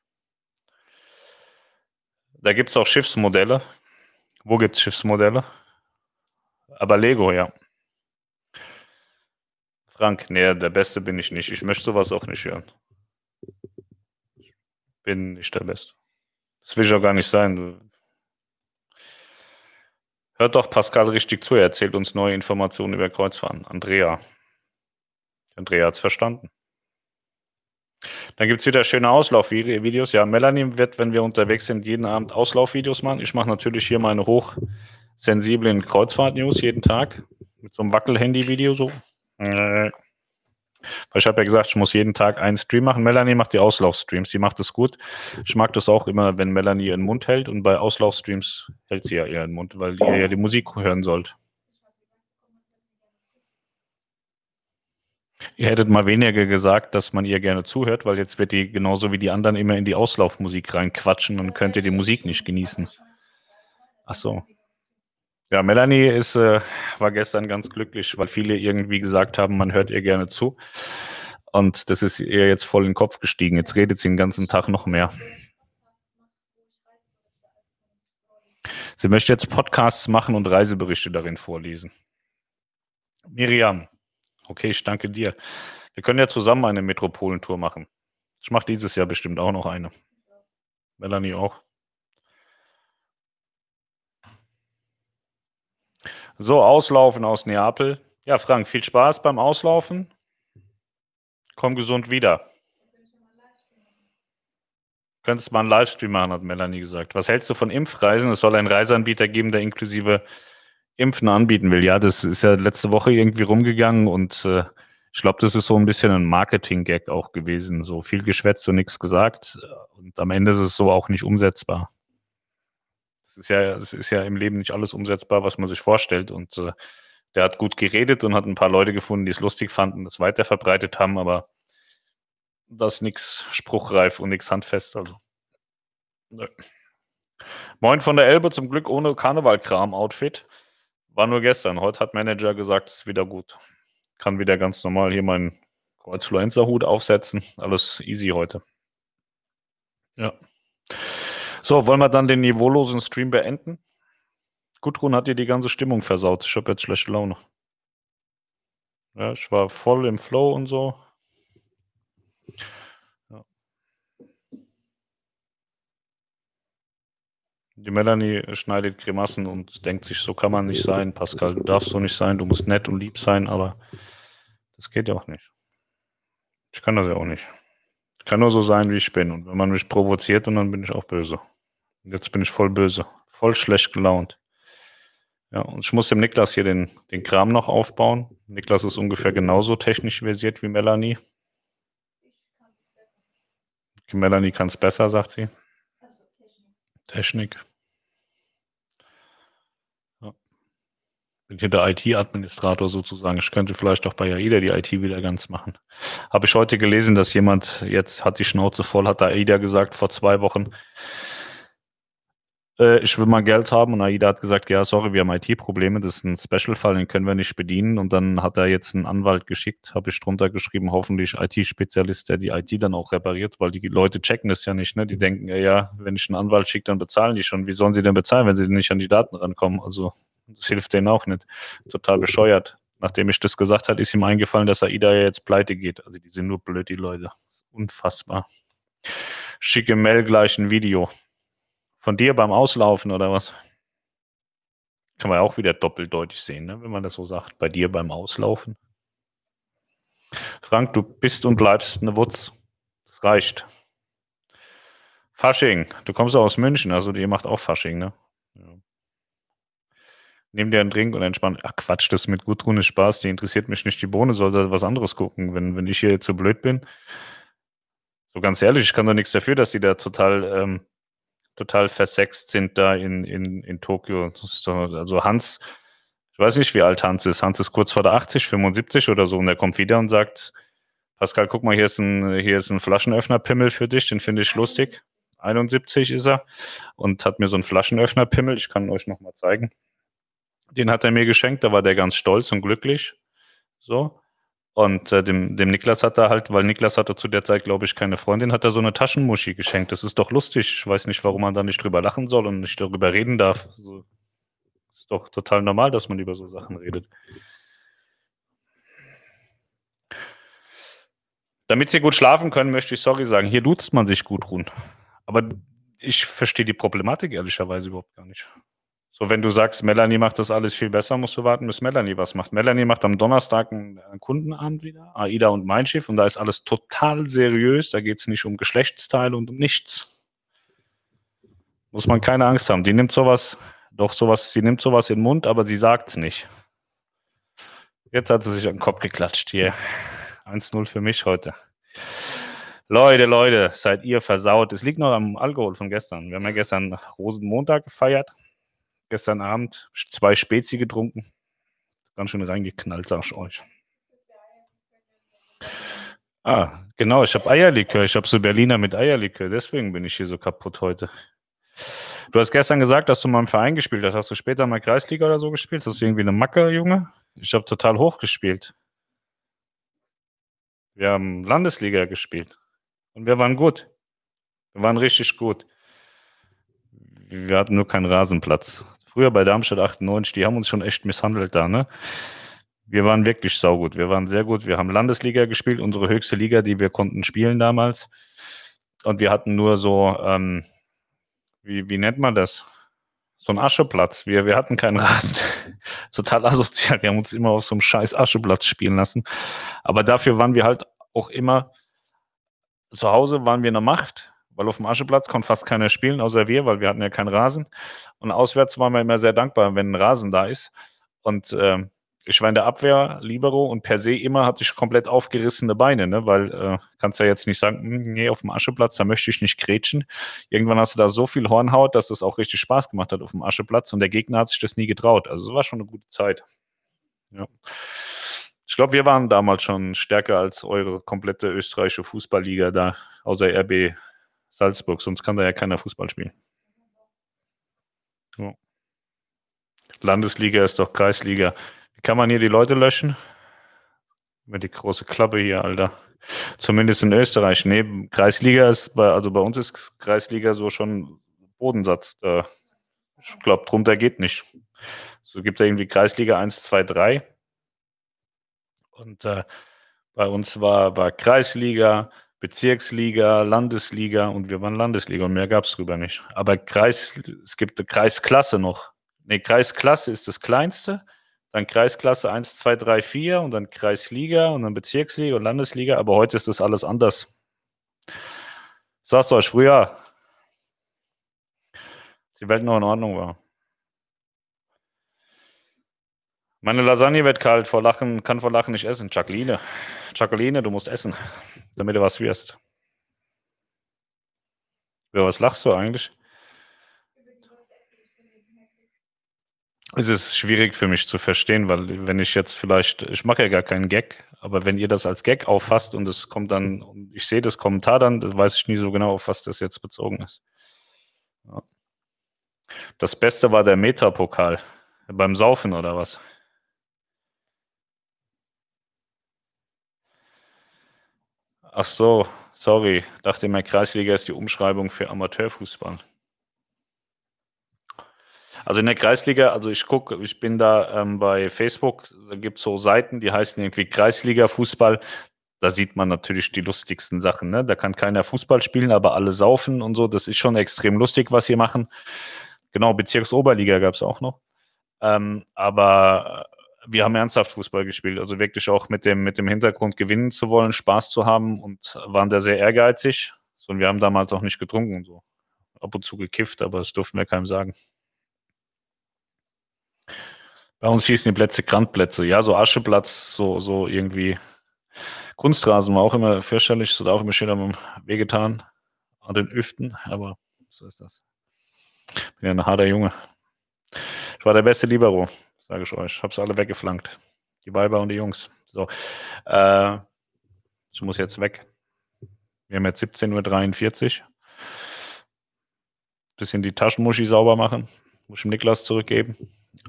Da gibt es auch Schiffsmodelle. Wo gibt es Schiffsmodelle? Aber Lego, ja. Frank, nee, der Beste bin ich nicht. Ich möchte sowas auch nicht hören. Bin nicht der Beste. Das will ich auch gar nicht sein. Hört doch Pascal richtig zu. Er erzählt uns neue Informationen über Kreuzfahren. Andrea. Andrea hat es verstanden. Dann gibt es wieder schöne Auslaufvideos. Ja, Melanie wird, wenn wir unterwegs sind, jeden Abend Auslaufvideos machen. Ich mache natürlich hier meine hochsensiblen Kreuzfahrt-News jeden Tag. Mit so einem Wackel-Handy-Video so. Äh. Weil ich habe ja gesagt, ich muss jeden Tag einen Stream machen. Melanie macht die Auslaufstreams, die macht es gut. Ich mag das auch immer, wenn Melanie ihren Mund hält und bei Auslaufstreams hält sie ja ihren Mund, weil ihr ja die Musik hören sollt. Ihr hättet mal weniger gesagt, dass man ihr gerne zuhört, weil jetzt wird die genauso wie die anderen immer in die Auslaufmusik reinquatschen und könnt ihr die Musik nicht genießen. Ach so. Ja, Melanie ist, äh, war gestern ganz glücklich, weil viele irgendwie gesagt haben, man hört ihr gerne zu. Und das ist ihr jetzt voll in den Kopf gestiegen. Jetzt redet sie den ganzen Tag noch mehr. Sie möchte jetzt Podcasts machen und Reiseberichte darin vorlesen. Miriam, okay, ich danke dir. Wir können ja zusammen eine Metropolentour machen. Ich mache dieses Jahr bestimmt auch noch eine. Melanie auch. So, Auslaufen aus Neapel. Ja, Frank, viel Spaß beim Auslaufen. Komm gesund wieder. Du könntest mal einen Livestream machen, hat Melanie gesagt. Was hältst du von Impfreisen? Es soll einen Reiseanbieter geben, der inklusive Impfen anbieten will. Ja, das ist ja letzte Woche irgendwie rumgegangen und äh, ich glaube, das ist so ein bisschen ein Marketing-Gag auch gewesen. So viel geschwätzt und nichts gesagt. Und am Ende ist es so auch nicht umsetzbar. Es ist, ja, es ist ja im Leben nicht alles umsetzbar, was man sich vorstellt. Und äh, der hat gut geredet und hat ein paar Leute gefunden, die es lustig fanden, das weiter verbreitet haben, aber das ist nichts spruchreif und nichts handfest. Also. Nö. Moin von der Elbe, zum Glück ohne Karnevalkram-Outfit. War nur gestern. Heute hat Manager gesagt, es ist wieder gut. Kann wieder ganz normal hier meinen Kreuzfluencer-Hut aufsetzen. Alles easy heute. Ja. So, wollen wir dann den niveaulosen Stream beenden? Gudrun hat dir die ganze Stimmung versaut. Ich habe jetzt schlechte Laune. Ja, ich war voll im Flow und so. Ja. Die Melanie schneidet Grimassen und denkt sich, so kann man nicht sein. Pascal, du darfst so nicht sein. Du musst nett und lieb sein, aber das geht ja auch nicht. Ich kann das ja auch nicht. Ich kann nur so sein, wie ich bin. Und wenn man mich provoziert, und dann bin ich auch böse. Und jetzt bin ich voll böse. Voll schlecht gelaunt. Ja, und ich muss dem Niklas hier den, den Kram noch aufbauen. Niklas ist ungefähr genauso technisch versiert wie Melanie. Okay, Melanie kann es besser, sagt sie. Technik. Ja. Bin hier der I T-Administrator sozusagen. Ich könnte vielleicht auch bei AIDA die I T wieder ganz machen. Habe ich heute gelesen, dass jemand jetzt hat die Schnauze voll, hat AIDA gesagt vor zwei Wochen, ich will mal Geld haben, und AIDA hat gesagt, ja, sorry, wir haben I T-Probleme, das ist ein Special-Fall, den können wir nicht bedienen, und dann hat er jetzt einen Anwalt geschickt, habe ich drunter geschrieben, hoffentlich I T-Spezialist, der die I T dann auch repariert, weil die Leute checken das ja nicht, ne? Die denken, ja, wenn ich einen Anwalt schicke, dann bezahlen die schon, wie sollen sie denn bezahlen, wenn sie nicht an die Daten rankommen, also das hilft denen auch nicht, total bescheuert. Nachdem ich das gesagt habe, ist ihm eingefallen, dass AIDA ja jetzt pleite geht, also die sind nur blöd, die Leute, das ist unfassbar. Schicke Mail gleich ein Video. Von dir beim Auslaufen oder was? Kann man ja auch wieder doppeldeutig sehen, ne? Wenn man das so sagt. Bei dir beim Auslaufen. Frank, du bist und bleibst eine Wutz. Das reicht. Fasching. Du kommst auch aus München, also ihr macht auch Fasching, ne? Ja. Nimm dir einen Drink und entspann. Ach Quatsch, das mit Gudrun ist Spaß. Die interessiert mich nicht. Die Bohne sollte was anderes gucken, wenn, wenn ich hier jetzt so blöd bin. So ganz ehrlich, ich kann doch nichts dafür, dass die da total... Ähm, total versext sind da in, in, in Tokio. Also Hans, ich weiß nicht, wie alt Hans ist. Hans ist kurz vor der achtzig, fünfundsiebzig oder so, und der kommt wieder und sagt, Pascal, guck mal, hier ist ein, hier ist ein Flaschenöffnerpimmel für dich, den finde ich lustig. einundsiebzig ist er und hat mir so einen Flaschenöffnerpimmel, ich kann euch nochmal zeigen. Den hat er mir geschenkt, da war der ganz stolz und glücklich. So. Und äh, dem, dem Niklas hat er halt, weil Niklas hatte zu der Zeit, glaube ich, keine Freundin, hat er so eine Taschenmuschi geschenkt. Das ist doch lustig. Ich weiß nicht, warum man da nicht drüber lachen soll und nicht darüber reden darf. Also, ist doch total normal, dass man über so Sachen redet. Damit Sie gut schlafen können, möchte ich sorry sagen. Hier duzt man sich gut, Rune. Aber ich verstehe die Problematik ehrlicherweise überhaupt gar nicht. So, wenn du sagst, Melanie macht das alles viel besser, musst du warten, bis Melanie was macht. Melanie macht am Donnerstag einen Kundenabend wieder, AIDA und Mein Schiff, und da ist alles total seriös, da geht es nicht um Geschlechtsteile und um nichts. Muss man keine Angst haben. Die nimmt sowas, doch sowas, sie nimmt sowas in den Mund, aber sie sagt es nicht. Jetzt hat sie sich an den Kopf geklatscht hier. eins null für mich heute. Leute, Leute, seid ihr versaut. Es liegt noch am Alkohol von gestern. Wir haben ja gestern Rosenmontag gefeiert. Gestern Abend zwei Spezi getrunken. Ganz schön reingeknallt, sag ich euch. Ah, genau, ich habe Eierlikör. Ich habe so Berliner mit Eierlikör. Deswegen bin ich hier so kaputt heute. Du hast gestern gesagt, dass du mal im Verein gespielt hast. Hast du später mal Kreisliga oder so gespielt? Hast du irgendwie eine Macke, Junge? Ich habe total hoch gespielt. Wir haben Landesliga gespielt. Und wir waren gut. Wir waren richtig gut. Wir hatten nur keinen Rasenplatz. Früher bei Darmstadt achtundneunzig, die haben uns schon echt misshandelt da, ne? Wir waren wirklich saugut, wir waren sehr gut. Wir haben Landesliga gespielt, unsere höchste Liga, die wir konnten spielen damals. Und wir hatten nur so, ähm, wie, wie nennt man das? So einen Ascheplatz. Wir, wir hatten keinen Rasen. Total asozial. Wir haben uns immer auf so einem scheiß Ascheplatz spielen lassen. Aber dafür waren wir halt auch immer, zu Hause waren wir in der Macht. Weil auf dem Ascheplatz konnte fast keiner spielen, außer wir, weil wir hatten ja keinen Rasen. Und auswärts waren wir immer sehr dankbar, wenn ein Rasen da ist. Und äh, ich war in der Abwehr, Libero, und per se immer hatte ich komplett aufgerissene Beine, ne? Weil äh, kannst ja jetzt nicht sagen, nee, auf dem Ascheplatz, da möchte ich nicht grätschen. Irgendwann hast du da so viel Hornhaut, dass das auch richtig Spaß gemacht hat auf dem Ascheplatz. Und der Gegner hat sich das nie getraut. Also es war schon eine gute Zeit. Ja. Ich glaube, wir waren damals schon stärker als eure komplette österreichische Fußballliga da, außer R B Salzburg, sonst kann da ja keiner Fußball spielen. So. Landesliga ist doch Kreisliga. Wie kann man hier die Leute löschen? Mit die große Klappe hier, Alter. Zumindest in Österreich. Nee, Kreisliga ist, bei, also bei uns ist Kreisliga so schon Bodensatz. Da, ich glaube, drunter geht nicht. So gibt es irgendwie Kreisliga eins, zwei, drei. Und äh, bei uns war, war Kreisliga, Bezirksliga, Landesliga, und wir waren Landesliga und mehr gab es drüber nicht. Aber Kreis, es gibt eine Kreisklasse noch. Ne, Kreisklasse ist das kleinste, dann Kreisklasse eins, zwei, drei, vier und dann Kreisliga und dann Bezirksliga und Landesliga, aber heute ist das alles anders. Sagst du euch früher, dass die Welt noch in Ordnung war. Meine Lasagne wird kalt, vor Lachen, kann vor Lachen nicht essen. Jacqueline, Jacqueline, du musst essen, damit du was wirst. Über was lachst du eigentlich? Es ist schwierig für mich zu verstehen, weil wenn ich jetzt vielleicht, ich mache ja gar keinen Gag, aber wenn ihr das als Gag auffasst und es kommt dann, ich sehe das Kommentar dann, dann weiß ich nie so genau, auf was das jetzt bezogen ist. Ja. Das Beste war der Metapokal. Beim Saufen oder was? Ach so, sorry. Dachte immer, Kreisliga ist die Umschreibung für Amateurfußball. Also in der Kreisliga, also ich gucke, ich bin da ähm, bei Facebook, da gibt es so Seiten, die heißen irgendwie Kreisliga-Fußball. Da sieht man natürlich die lustigsten Sachen. Ne? Da kann keiner Fußball spielen, aber alle saufen und so. Das ist schon extrem lustig, was sie machen. Genau, Bezirksoberliga gab es auch noch. Ähm, aber wir haben ernsthaft Fußball gespielt, also wirklich auch mit dem, mit dem Hintergrund gewinnen zu wollen, Spaß zu haben und waren da sehr ehrgeizig. So, und wir haben damals auch nicht getrunken und so. Ab und zu gekifft, aber das durften wir keinem sagen. Bei uns hießen die Plätze Grandplätze, ja, so Ascheplatz, so, so irgendwie. Kunstrasen war auch immer fürchterlich, so da auch immer schön am Weh getan, an den Öften, aber so ist das. Bin ja ein harter Junge. Ich war der beste Libero, sage ich euch. Hab's alle weggeflankt. Die Weiber und die Jungs. So. Äh, ich muss jetzt weg. Wir haben jetzt siebzehn Uhr dreiundvierzig. Bisschen die Taschenmuschi sauber machen. Muss ich dem Niklas zurückgeben.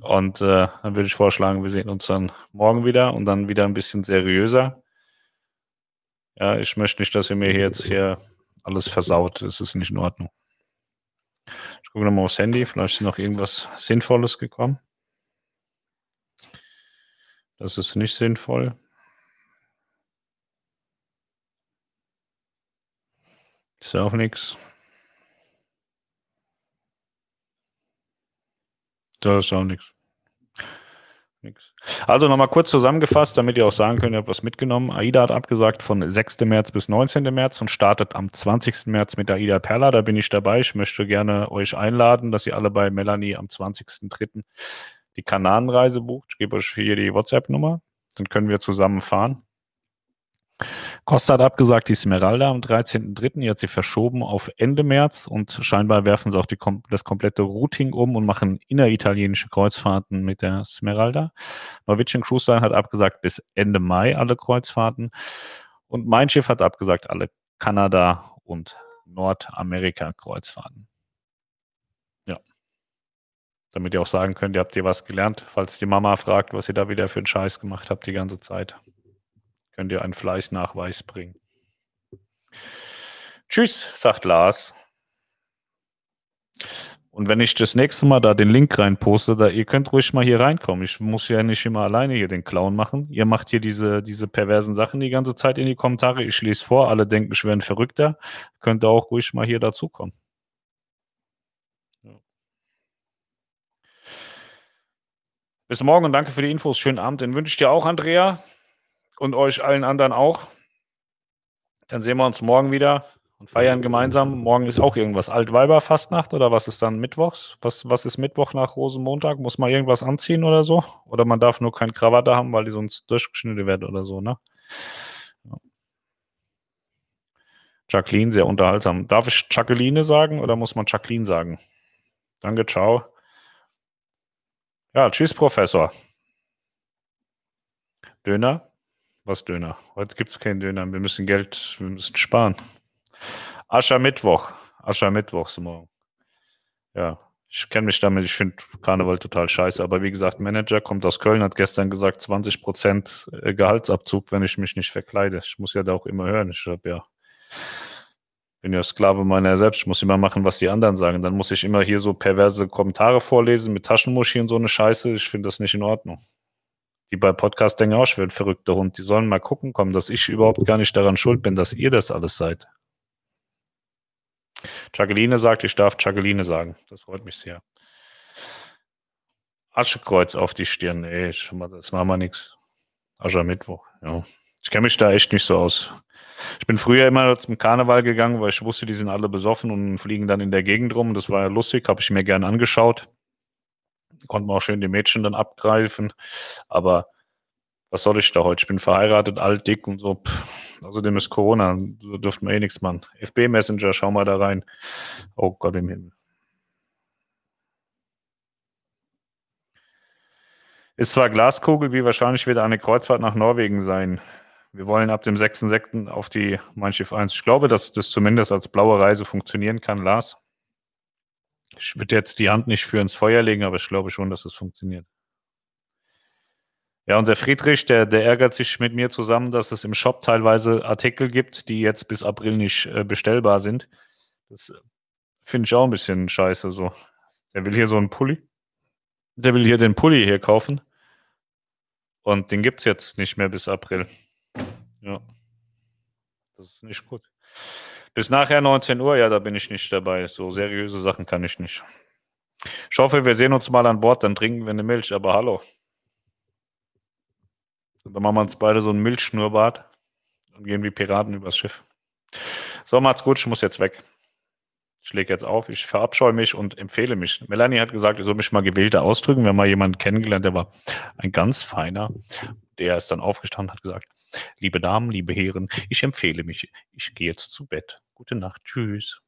Und äh, dann würde ich vorschlagen, wir sehen uns dann morgen wieder und dann wieder ein bisschen seriöser. Ja, ich möchte nicht, dass ihr mir jetzt hier alles versaut. Das ist nicht in Ordnung. Ich gucke nochmal aufs Handy, vielleicht ist noch irgendwas Sinnvolles gekommen. Das ist nicht sinnvoll. Ist ja auch nichts. Da ist auch nichts. Also nochmal kurz zusammengefasst, damit ihr auch sagen könnt, ihr habt was mitgenommen. AIDA hat abgesagt von sechsten März bis neunzehnten März und startet am zwanzigsten März mit der AIDA Perla. Da bin ich dabei. Ich möchte gerne euch einladen, dass ihr alle bei Melanie am zwanzigsten dritten die Kanarenreise bucht. Ich gebe euch hier die WhatsApp-Nummer. Dann können wir zusammen fahren. Costa hat abgesagt, die Smeralda am dreizehnten dritten Jetzt hat sie verschoben auf Ende März und scheinbar werfen sie auch die, das komplette Routing um und machen inneritalienische Kreuzfahrten mit der Smeralda. Norwegian Cruise Line hat abgesagt bis Ende Mai alle Kreuzfahrten und Mein Schiff hat abgesagt alle Kanada- und Nordamerika-Kreuzfahrten. Ja. Damit ihr auch sagen könnt, ihr habt hier was gelernt, falls die Mama fragt, was ihr da wieder für einen Scheiß gemacht habt die ganze Zeit. Könnt ihr einen Fleißnachweis bringen. Tschüss, sagt Lars. Und wenn ich das nächste Mal da den Link rein poste, da, ihr könnt ruhig mal hier reinkommen. Ich muss ja nicht immer alleine hier den Clown machen. Ihr macht hier diese, diese perversen Sachen die ganze Zeit in die Kommentare. Ich lese vor, alle denken, ich wäre ein Verrückter. Könnt ihr auch ruhig mal hier dazukommen. Bis morgen und danke für die Infos. Schönen Abend. Den wünsche ich dir auch, Andrea. Und euch allen anderen auch. Dann sehen wir uns morgen wieder und feiern gemeinsam. Morgen ist auch irgendwas. Altweiberfastnacht oder was ist dann Mittwochs? Was, was ist Mittwoch nach Rosenmontag? Muss man irgendwas anziehen oder so? Oder man darf nur keine Krawatte haben, weil die sonst durchgeschnitten wird oder so, ne? Ja. Jacqueline, sehr unterhaltsam. Darf ich Jacqueline sagen oder muss man Jacqueline sagen? Danke, ciao. Ja, tschüss, Professor. Döner. Was Döner? Heute gibt es keinen Döner. Wir müssen Geld, wir müssen sparen. Aschermittwoch. Aschermittwochs morgen. Ja, ich kenne mich damit. Ich finde Karneval total scheiße. Aber wie gesagt, Manager kommt aus Köln, hat gestern gesagt, zwanzig Prozent Gehaltsabzug, wenn ich mich nicht verkleide. Ich muss ja da auch immer hören. Ich hab ja, bin ja Sklave meiner selbst. Ich muss immer machen, was die anderen sagen. Dann muss ich immer hier so perverse Kommentare vorlesen mit Taschenmuschi und so eine Scheiße. Ich finde das nicht in Ordnung. Die bei Podcast denken auch, ich werde ein verrückter Hund. Die sollen mal gucken kommen, dass ich überhaupt gar nicht daran schuld bin, dass ihr das alles seid. Jacqueline sagt, ich darf Jacqueline sagen. Das freut mich sehr. Aschekreuz auf die Stirn. Ey, das machen wir nichts. Aschermittwoch. Ja. Ich kenne mich da echt nicht so aus. Ich bin früher immer zum Karneval gegangen, weil ich wusste, die sind alle besoffen und fliegen dann in der Gegend rum. Das war ja lustig, habe ich mir gerne angeschaut. Konnten wir auch schön die Mädchen dann abgreifen. Aber was soll ich da heute? Ich bin verheiratet, alt, dick und so. Pff, außerdem ist Corona, da dürften wir eh nichts machen. F B Messenger, schau mal da rein. Oh Gott im Himmel. Ist zwar Glaskugel, wie wahrscheinlich wird eine Kreuzfahrt nach Norwegen sein. Wir wollen ab dem sechsten sechsten auf die Mein Schiff eins. Ich glaube, dass das zumindest als blaue Reise funktionieren kann, Lars. Ich würde jetzt die Hand nicht für ins Feuer legen, aber ich glaube schon, dass das funktioniert. Ja, und der Friedrich, der, der ärgert sich mit mir zusammen, dass es im Shop teilweise Artikel gibt, die jetzt bis April nicht äh, bestellbar sind. Das finde ich auch ein bisschen scheiße so. Der will hier so einen Pulli. Der will hier den Pulli hier kaufen. Und den gibt es jetzt nicht mehr bis April. Ja, das ist nicht gut. Bis nachher neunzehn Uhr, ja, da bin ich nicht dabei. So seriöse Sachen kann ich nicht. Ich hoffe, wir sehen uns mal an Bord, dann trinken wir eine Milch, aber hallo. Dann machen wir uns beide so ein Milchschnurrbart und gehen wie Piraten übers Schiff. So, macht's gut, ich muss jetzt weg. Ich lege jetzt auf, ich verabscheue mich und empfehle mich. Melanie hat gesagt, ich soll mich mal gewählter ausdrücken. Wir haben mal jemanden kennengelernt, der war ein ganz feiner. Der ist dann aufgestanden und hat gesagt, liebe Damen, liebe Herren, ich empfehle mich. Ich gehe jetzt zu Bett. Gute Nacht. Tschüss.